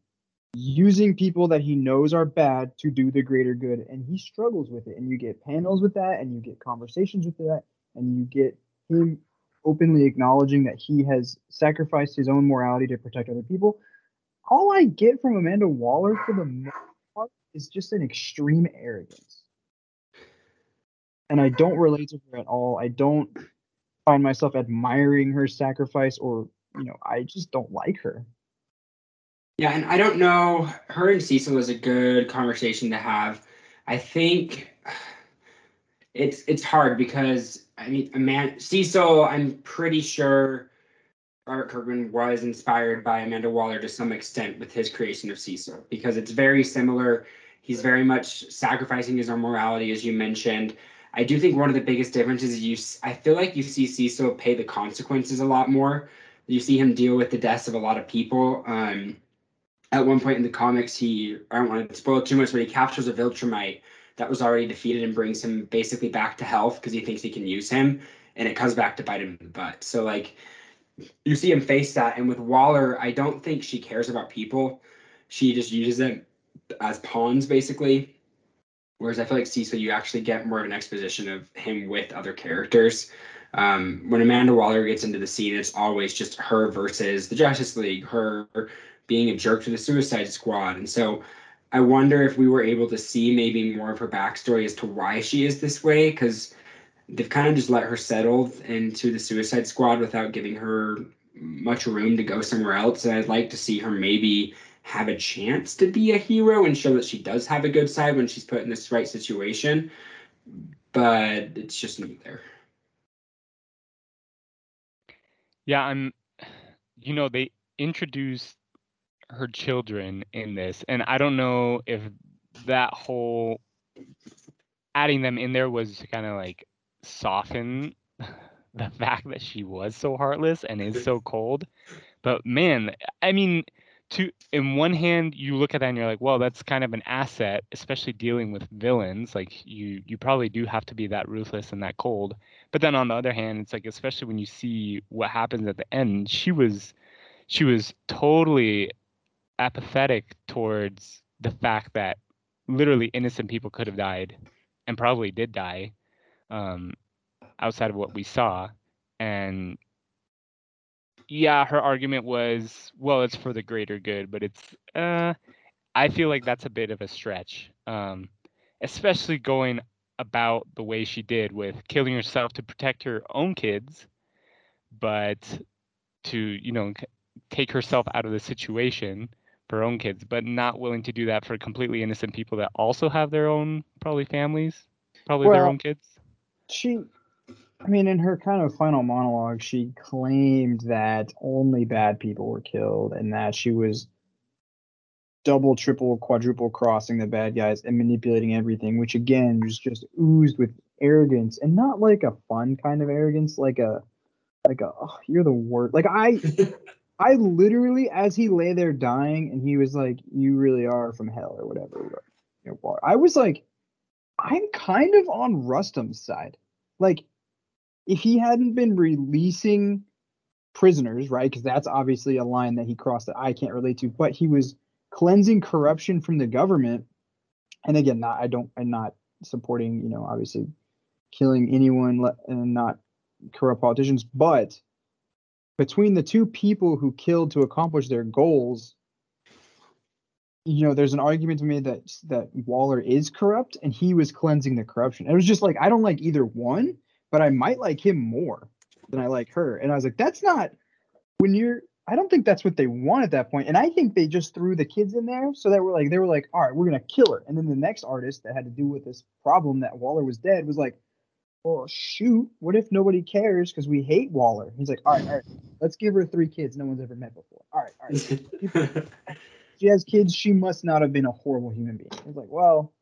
using people that he knows are bad to do the greater good, and he struggles with it. And you get panels with that, and you get conversations with that, and you get him openly acknowledging that he has sacrificed his own morality to protect other people. All I get from Amanda Waller for the most part is just an extreme arrogance. And I don't relate to her at all. I don't find myself admiring her sacrifice, or, you know, I just don't like her. Yeah, and I don't know. Her and Cecil is a good conversation to have. I think it's hard because, I mean, Cecil, I'm pretty sure Robert Kirkman was inspired by Amanda Waller to some extent with his creation of Cecil, because it's very similar. He's very much sacrificing his own morality, as you mentioned. I do think one of the biggest differences is I feel like you see Cecil pay the consequences a lot more. You see him deal with the deaths of a lot of people. At one point in the comics, I don't want to spoil too much, but he captures a Viltrumite that was already defeated and brings him basically back to health because he thinks he can use him, and it comes back to bite him in the butt. So, like, you see him face that. And with Waller, I don't think she cares about people. She just uses them as pawns, basically. Whereas I feel like Cecil, you actually get more of an exposition of him with other characters. When Amanda Waller gets into the scene, it's always just her versus the Justice League, her being a jerk to the Suicide Squad. And so I wonder if we were able to see maybe more of her backstory as to why she is this way, because they've kind of just let her settle into the Suicide Squad without giving her much room to go somewhere else. And I'd like to see her maybe have a chance to be a hero and show that she does have a good side when she's put in this right situation, but it's just not there. Yeah, they introduced her children in this, and I don't know if that whole adding them in there was to kind of like soften the fact that she was so heartless and is so cold. But man, I mean, in one hand, you look at that and you're like, well, that's kind of an asset, especially dealing with villains. Like, you probably do have to be that ruthless and that cold. But then on the other hand, it's like, especially when you see what happens at the end, she was totally apathetic towards the fact that literally innocent people could have died and probably did die, outside of what we saw. And yeah, her argument was, well, it's for the greater good, but it's, I feel like that's a bit of a stretch, especially going about the way she did with killing herself to protect her own kids, but to, you know, take herself out of the situation for her own kids, but not willing to do that for completely innocent people that also have their own probably families, their own kids. I mean, in her kind of final monologue, she claimed that only bad people were killed and that she was double, triple, quadruple crossing the bad guys and manipulating everything, which again was just oozed with arrogance, and not like a fun kind of arrogance, like a oh, you're the worst. Like I literally, as he lay there dying and he was like, "You really are from hell" or whatever, you know, I was like, I'm kind of on Rustam's side. Like, if he hadn't been releasing prisoners, right, because that's obviously a line that he crossed that I can't relate to, but he was cleansing corruption from the government. And again, I'm not supporting, you know, obviously killing anyone and not corrupt politicians, but between the two people who killed to accomplish their goals, you know, there's an argument to be made that Waller is corrupt and he was cleansing the corruption. It was just like, I don't like either one, but I might like him more than I like her. And I was like, I don't think that's what they want at that point. And I think they just threw the kids in there so that they were like, all right, we're going to kill her. And then the next artist that had to do with this problem that Waller was dead was like, well, shoot, what if nobody cares because we hate Waller? He's like, all right, let's give her 3 kids no one's ever met before. All right. She has kids. She must not have been a horrible human being. I was like, well,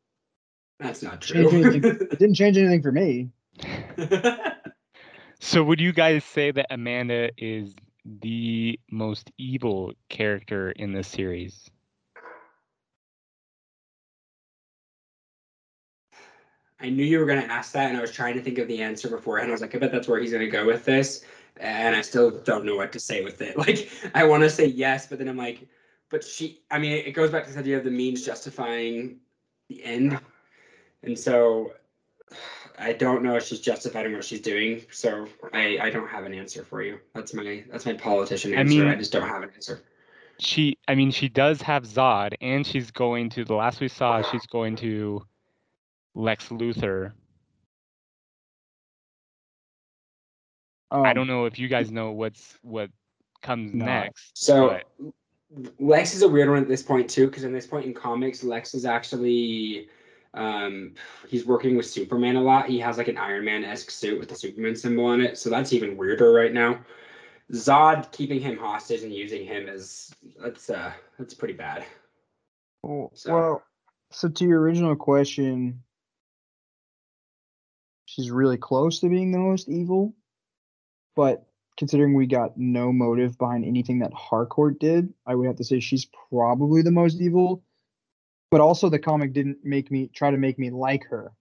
that's not true. It didn't change anything for me. So would you guys say that Amanda is the most evil character in this series? I knew you were going to ask that, and I was trying to think of the answer beforehand. I was like, I bet that's where he's going to go with this, and I still don't know what to say with it. Like, I want to say yes, but then I'm like, but it goes back to this idea of the means justifying the end, and so I don't know if she's justified in what she's doing, so I don't have an answer for you. That's my politician answer. I just don't have an answer. she does have Zod, and she's going to, the last we saw, she's going to Lex Luthor. I don't know if you guys know what comes next. So Lex is a weird one at this point too, because at this point in comics, Lex is actually he's working with Superman a lot. He has like an Iron Man-esque suit with the Superman symbol on it, so that's even weirder right now. Zod keeping him hostage and using him is that's pretty bad. So to your original question, she's really close to being the most evil, but considering we got no motive behind anything that Harcourt did, I would have to say she's probably the most evil. But also, the comic didn't try to make me like her,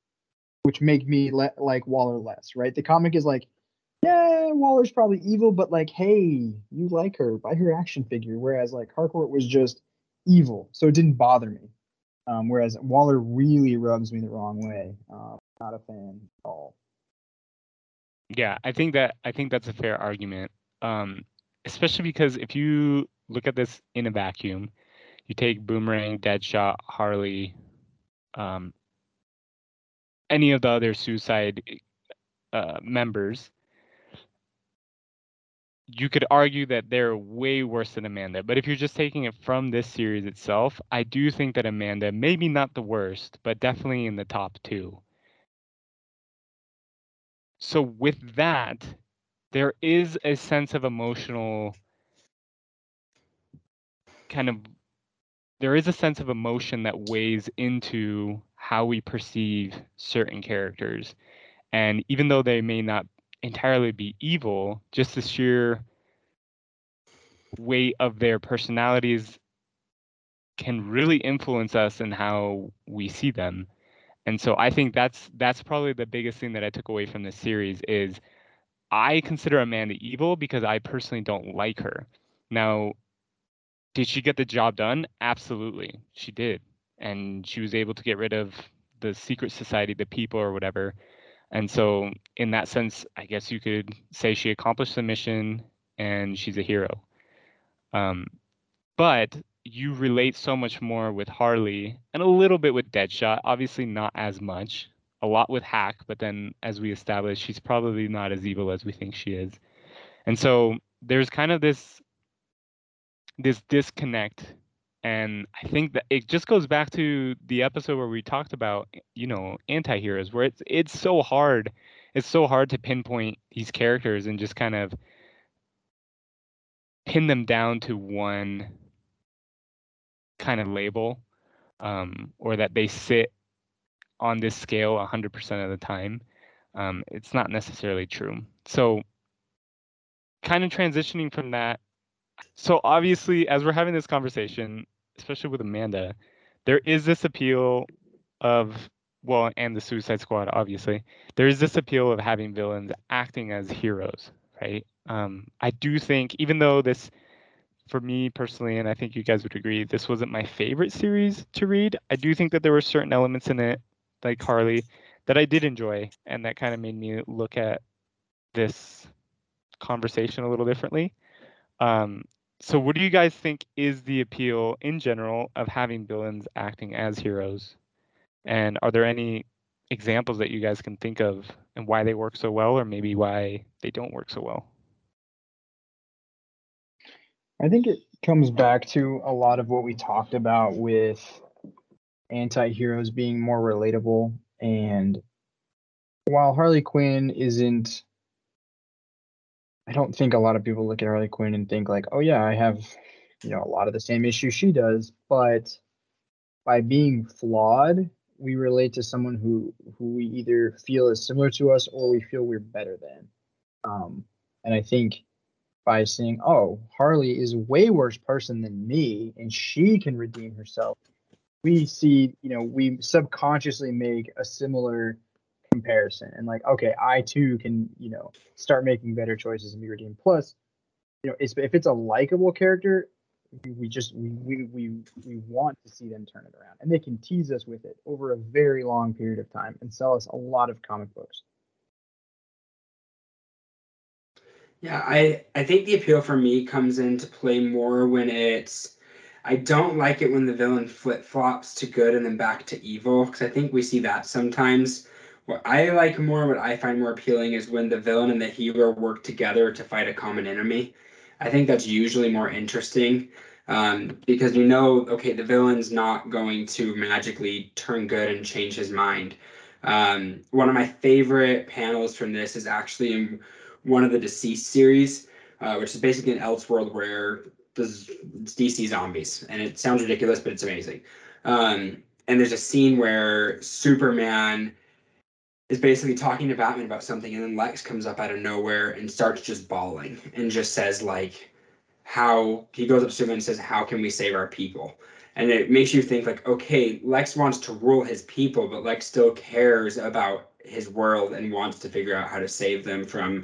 which make me like Waller less, right? The comic is like, yeah, Waller's probably evil, but like, hey, you like her, buy her action figure. Whereas like Harcourt was just evil, so it didn't bother me. Whereas Waller really rubs me the wrong way. Not a fan at all. Yeah, I think that's a fair argument, especially because if you look at this in a vacuum, you take Boomerang, Deadshot, Harley, any of the other Suicide members, you could argue that they're way worse than Amanda. But if you're just taking it from this series itself, I do think that Amanda, maybe not the worst, but definitely in the top two. So with that, there is a sense of emotional emotion that weighs into how we perceive certain characters. And even though they may not entirely be evil, just the sheer weight of their personalities can really influence us in how we see them. And so I think that's probably the biggest thing that I took away from this series is I consider Amanda evil because I personally don't like her. Now, did she get the job done? Absolutely, she did. And she was able to get rid of the secret society, the people or whatever. And so in that sense, I guess you could say she accomplished the mission and she's a hero. But you relate so much more with Harley and a little bit with Deadshot, obviously not as much, a lot with Hack, but then as we established, she's probably not as evil as we think she is. And so there's kind of this disconnect. And I think that it just goes back to the episode where we talked about, anti-heroes, where it's so hard to pinpoint these characters and just kind of pin them down to one kind of label, or that they sit on this scale 100% of the time. It's not necessarily true. So kind of transitioning from that. So obviously, as we're having this conversation, especially with Amanda, there is this appeal of, and the Suicide Squad, obviously, there is this appeal of having villains acting as heroes, right? I do think, even though this, for me personally, and I think you guys would agree, this wasn't my favorite series to read, I do think that there were certain elements in it, like Harley, that I did enjoy, and that kind of made me look at this conversation a little differently. So what do you guys think is the appeal in general of having villains acting as heroes? And are there any examples that you guys can think of and why they work so well, or maybe why they don't work so well? I think it comes back to a lot of what we talked about with anti-heroes being more relatable. And while Harley Quinn isn't, I don't think a lot of people look at Harley Quinn and think like, oh yeah, I have, a lot of the same issues she does. But by being flawed, we relate to someone who we either feel is similar to us or we feel we're better than. And I think by saying, oh, Harley is a way worse person than me and she can redeem herself, we see, we subconsciously make a similar comparison and like, okay, I too can start making better choices and be redeemed. Plus, if it's a likable character, we want to see them turn it around, and they can tease us with it over a very long period of time and sell us a lot of comic books. Yeah, I think the appeal for me comes into play more when it's, I don't like it when the villain flip-flops to good and then back to evil, because I think we see that sometimes. What I find more appealing is when the villain and the hero work together to fight a common enemy. I think that's usually more interesting, because you know, okay, the villain's not going to magically turn good and change his mind. One of my favorite panels from this is actually in one of the Deceased series, which is basically an Elseworld where there's DC zombies. And it sounds ridiculous, but it's amazing. And there's a scene where Superman is basically talking to Batman about something, and then Lex comes up out of nowhere and starts just bawling and just says, like, how he goes up to Superman and says, how can we save our people? And it makes you think, like, okay, Lex wants to rule his people, but Lex still cares about his world and wants to figure out how to save them from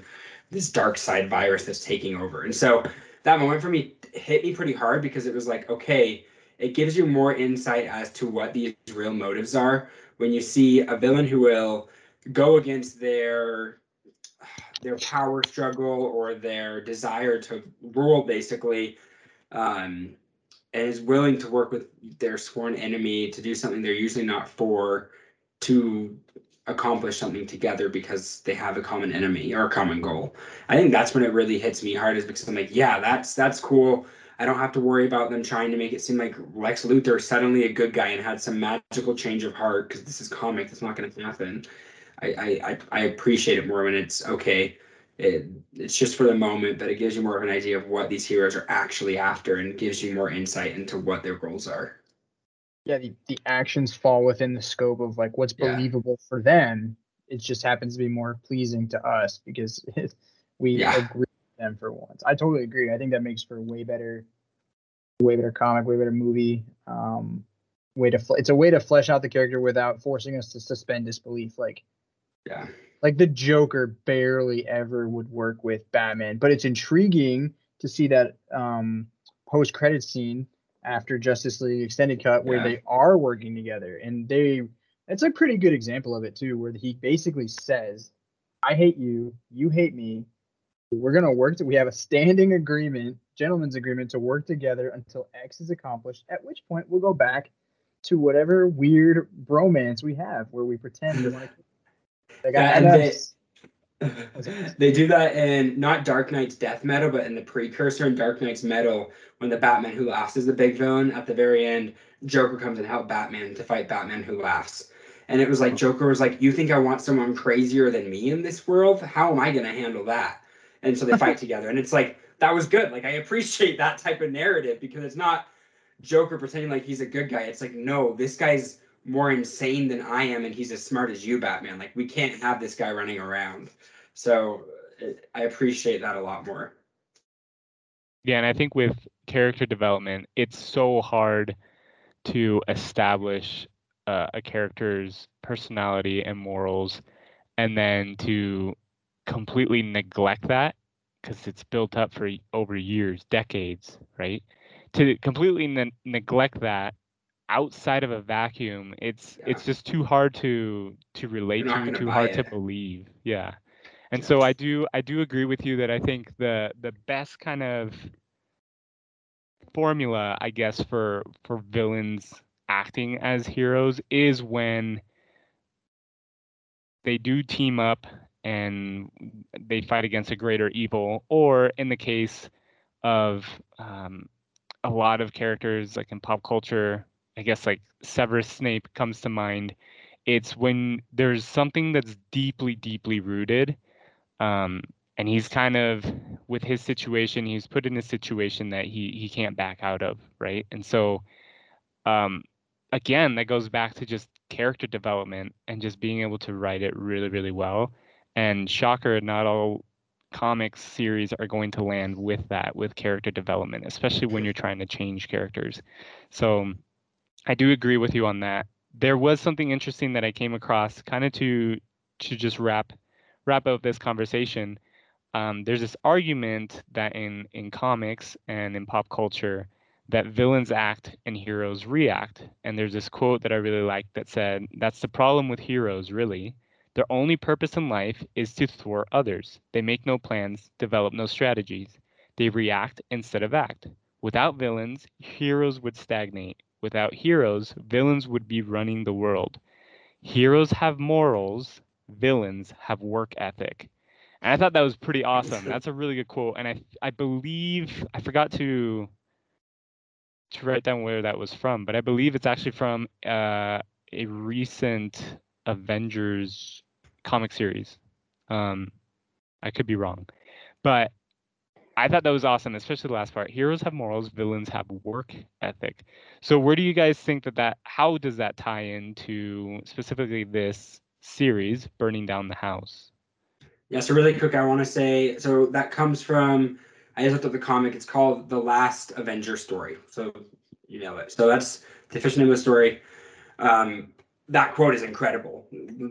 this dark side virus that's taking over. And so that moment for me hit me pretty hard, because it was like, okay, it gives you more insight as to what these real motives are when you see a villain who will go against their power struggle or their desire to rule, basically, and is willing to work with their sworn enemy to do something they're usually not for, to accomplish something together because they have a common enemy or a common goal. I think that's when it really hits me hard, is because I'm like, yeah, that's cool. I don't have to worry about them trying to make it seem like Lex Luthor suddenly a good guy and had some magical change of heart, because this is comic. That's not going to happen. I appreciate it more when it's okay. It's just for the moment, but it gives you more of an idea of what these heroes are actually after and gives you more insight into what their goals are. Yeah, the actions fall within the scope of, like, what's believable for them. It just happens to be more pleasing to us because we agree with them for once. I totally agree. I think that makes for a way better comic, way better movie. It's a way to flesh out the character without forcing us to suspend disbelief. Like the Joker barely ever would work with Batman, but it's intriguing to see that post-credit scene after Justice League Extended Cut where they are working together, and it's a pretty good example of it too, where he basically says, I hate you, you hate me, we're going to work, we have a standing agreement, gentleman's agreement, to work together until X is accomplished, at which point we'll go back to whatever weird bromance we have where we pretend to like They do that in not Dark Knight's Death Metal, but in the precursor in Dark Knight's Metal, when the Batman Who Laughs is the big villain. At the very end, Joker comes and helps Batman to fight Batman Who Laughs. And it was like, Joker was like, you think I want someone crazier than me in this world? How am I going to handle that? And so they fight together. And it's like, that was good. Like, I appreciate that type of narrative, because it's not Joker pretending like he's a good guy. It's like, no, this guy's more insane than I am, and he's as smart as you, Batman. Like, we can't have this guy running around. So I appreciate that a lot more. Yeah, and I think with character development, it's so hard to establish a character's personality and morals, and then to completely neglect that, because it's built up for over years, decades, right? To completely neglect that outside of a vacuum, it's just too hard to relate to, too hard to believe. Yeah. And so I do agree with you that I think the best kind of formula, I guess, for villains acting as heroes is when they do team up and they fight against a greater evil, or in the case of a lot of characters, like in pop culture, I guess, like Severus Snape comes to mind. It's when there's something that's deeply, deeply rooted. And he's kind of, with his situation, he's put in a situation that he can't back out of, right? And so, again, that goes back to just character development and just being able to write it really, really well. And shocker, not all comics series are going to land with that, with character development, especially when you're trying to change characters. So I do agree with you on that. There was something interesting that I came across, kind of to just wrap up this conversation. There's this argument that in comics and in pop culture that villains act and heroes react. And there's this quote that I really liked that said, that's the problem with heroes, really. Their only purpose in life is to thwart others. They make no plans, develop no strategies. They react instead of act. Without villains, heroes would stagnate. Without heroes, villains would be running the world. Heroes have morals. Villains have work ethic. And I thought that was pretty awesome. That's a really good quote. And I believe, I forgot to write down where that was from, but I believe it's actually from a recent Avengers comic series. I could be wrong, but I thought that was awesome, especially the last part. Heroes have morals, villains have work ethic. So where do you guys think that how does that tie into specifically this series, Burning Down the House? Yeah, so really quick, I want to say, so that comes from, I just looked up the comic, it's called The Last Avenger Story. So you know it. So that's the official name of the story. That quote is incredible.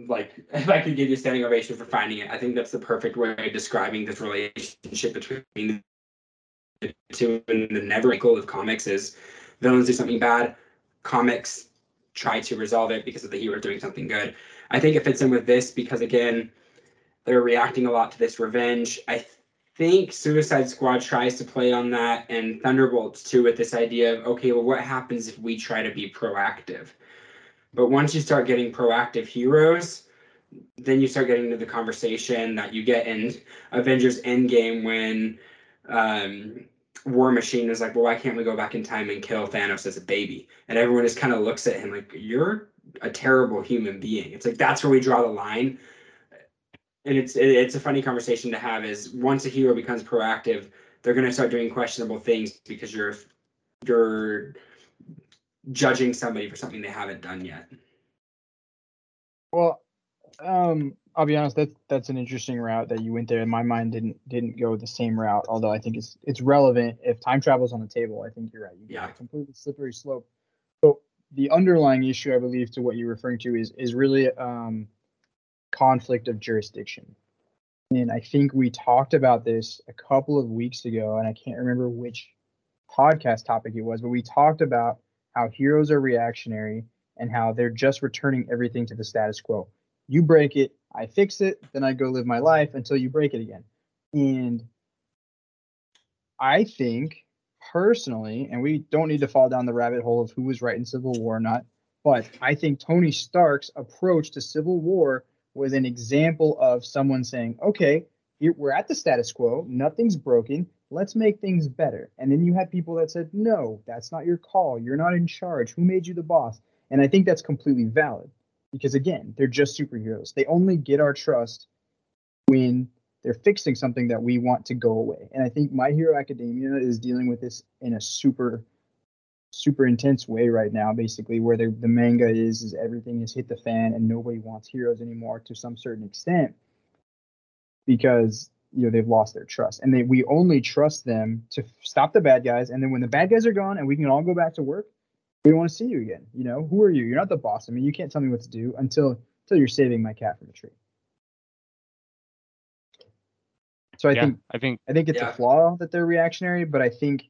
Like, if I could give you a standing ovation for finding it, I think that's the perfect way of describing this relationship between the two and the never equal of comics is villains do something bad, comics try to resolve it because of the hero doing something good. I think it fits in with this because, again, they're reacting a lot to this revenge. I think Suicide Squad tries to play on that, and Thunderbolts too, with this idea of, okay, well, what happens if we try to be proactive? But once you start getting proactive heroes, then you start getting into the conversation that you get in Avengers Endgame when War Machine is like, well, why can't we go back in time and kill Thanos as a baby? And everyone just kind of looks at him like, you're a terrible human being. It's like, that's where we draw the line. And it's a funny conversation to have is once a hero becomes proactive, they're going to start doing questionable things because you're judging somebody for something they haven't done yet. Well, I'll be honest, that's an interesting route that you went there. In my mind, didn't go the same route, although I think it's relevant. If time travel's on the table, I think you're right. You get a completely slippery slope. So the underlying issue, I believe, to what you're referring to is really conflict of jurisdiction. And I think we talked about this a couple of weeks ago, and I can't remember which podcast topic it was, but we talked about how heroes are reactionary and how they're just returning everything to the status quo. You break it, I fix it, then I go live my life until you break it again. And I think personally, and we don't need to fall down the rabbit hole of who was right in Civil War or not, but I think Tony Stark's approach to Civil War was an example of someone saying, okay, we're at the status quo, nothing's broken, let's make things better. And then you had people that said, no, that's not your call. You're not in charge. Who made you the boss? And I think that's completely valid because, again, they're just superheroes. They only get our trust when they're fixing something that we want to go away. And I think My Hero Academia is dealing with this in a super, super intense way right now, basically, where the manga is everything has hit the fan and nobody wants heroes anymore to some certain extent because they've lost their trust, and we only trust them to stop the bad guys. And then when the bad guys are gone and we can all go back to work, we don't want to see you again. Who are you? You're not the boss. I mean, you can't tell me what to do until you're saving my cat from a tree. So I think it's a flaw that they're reactionary, but I think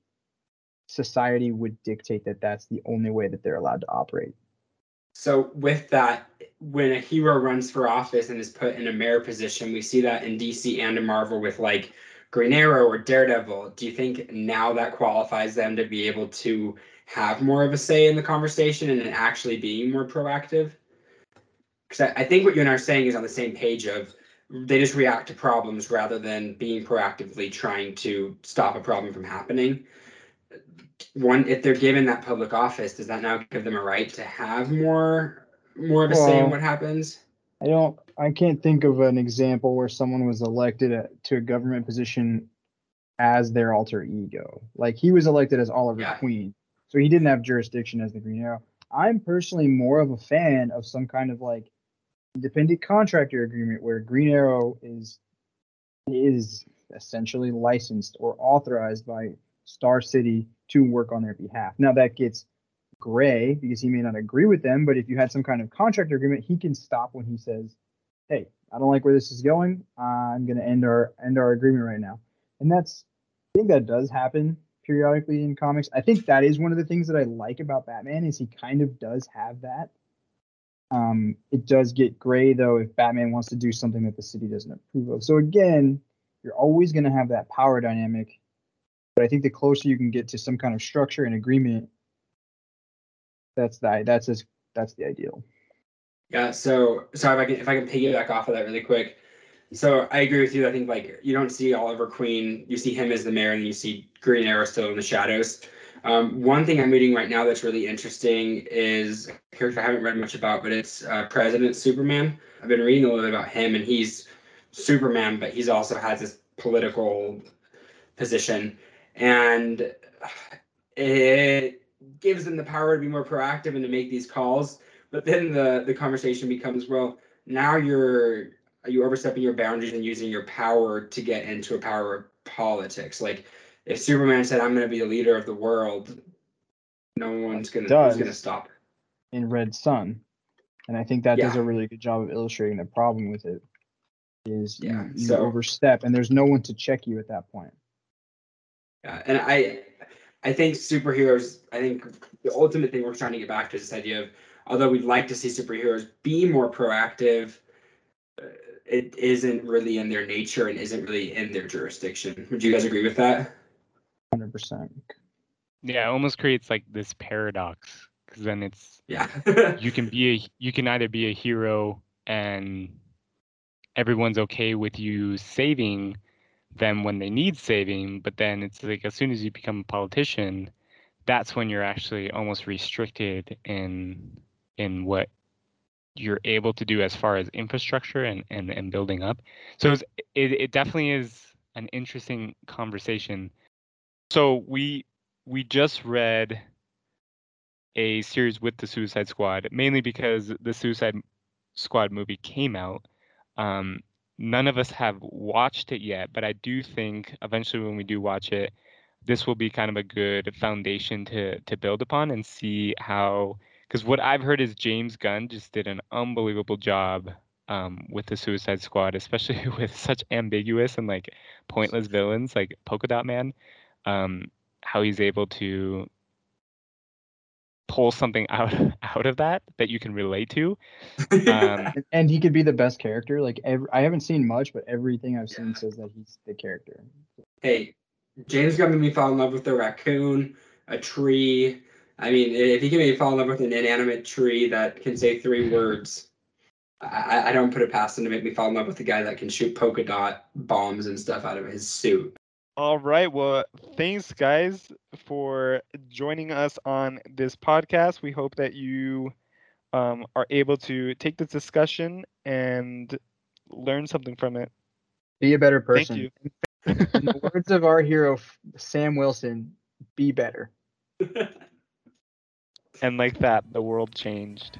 society would dictate that that's the only way that they're allowed to operate. So with that, when a hero runs for office and is put in a mayor position, we see that in DC and in Marvel with like Green Arrow or Daredevil. Do you think now that qualifies them to be able to have more of a say in the conversation and actually being more proactive? Because I think what you and I are saying is on the same page of they just react to problems rather than being proactively trying to stop a problem from happening. One, if they're given that public office, does that now give them a right to have more of a say in what happens? I can't think of an example where someone was elected to a government position as their alter ego. Like, he was elected as Oliver Queen, so he didn't have jurisdiction as the Green Arrow. I'm personally more of a fan of some kind of like independent contractor agreement where Green Arrow is essentially licensed or authorized by Star City to work on their behalf. Now that gets gray because he may not agree with them, but if you had some kind of contract agreement, he can stop when he says, hey, I don't like where this is going. I'm going to end our agreement right now. And I think that does happen periodically in comics. I think that is one of the things that I like about Batman is he kind of does have that. It does get gray, though, if Batman wants to do something that the city doesn't approve of. So, again, you're always going to have that power dynamic. But I think the closer you can get to some kind of structure and agreement, that's the ideal. Yeah. So sorry if I can piggyback off of that really quick. So I agree with you. I think like you don't see Oliver Queen. You see him as the mayor, and you see Green Arrow still in the shadows. One thing I'm reading right now that's really interesting is a character I haven't read much about, but it's President Superman. I've been reading a little bit about him, and he's Superman, but he's also has this political position, and it gives them the power to be more proactive and to make these calls. But then the conversation becomes, well, now you're overstepping your boundaries and using your power to get into a power of politics. Like if Superman said, I'm going to be the leader of the world, no one's going to stop it. In Red Sun. And I think that does a really good job of illustrating the problem with it is you overstep and there's no one to check you at that point. Yeah, and I think superheroes, I think the ultimate thing we're trying to get back to is this idea of, although we'd like to see superheroes be more proactive, it isn't really in their nature and isn't really in their jurisdiction. Would you guys agree with that? 100%. Yeah, it almost creates like this paradox, because then it's you can either be a hero and everyone's okay with you saving them when they need saving, but then it's like as soon as you become a politician, that's when you're actually almost restricted in what you're able to do as far as infrastructure and building up. So it definitely is an interesting conversation. So we just read a series with the Suicide Squad, mainly because the Suicide Squad movie came out. None of us have watched it yet, but I do think eventually when we do watch it, this will be kind of a good foundation to build upon and see how, because what I've heard is James Gunn just did an unbelievable job with the Suicide Squad, especially with such ambiguous and like pointless villains like Polka Dot Man, how he's able to pull something out of that you can relate to. And he could be the best character. Like I haven't seen much, but everything I've seen says that he's the character. Hey, James Gunn made me fall in love with a raccoon, a tree. I mean, if he can make me fall in love with an inanimate tree that can say 3 words, I don't put it past him to make me fall in love with a guy that can shoot polka dot bombs and stuff out of his suit. All right. Well, thanks, guys, for joining us on this podcast. We hope that you are able to take this discussion and learn something from it. Be a better person. Thank you. In the words of our hero, Sam Wilson, be better. And like that, the world changed.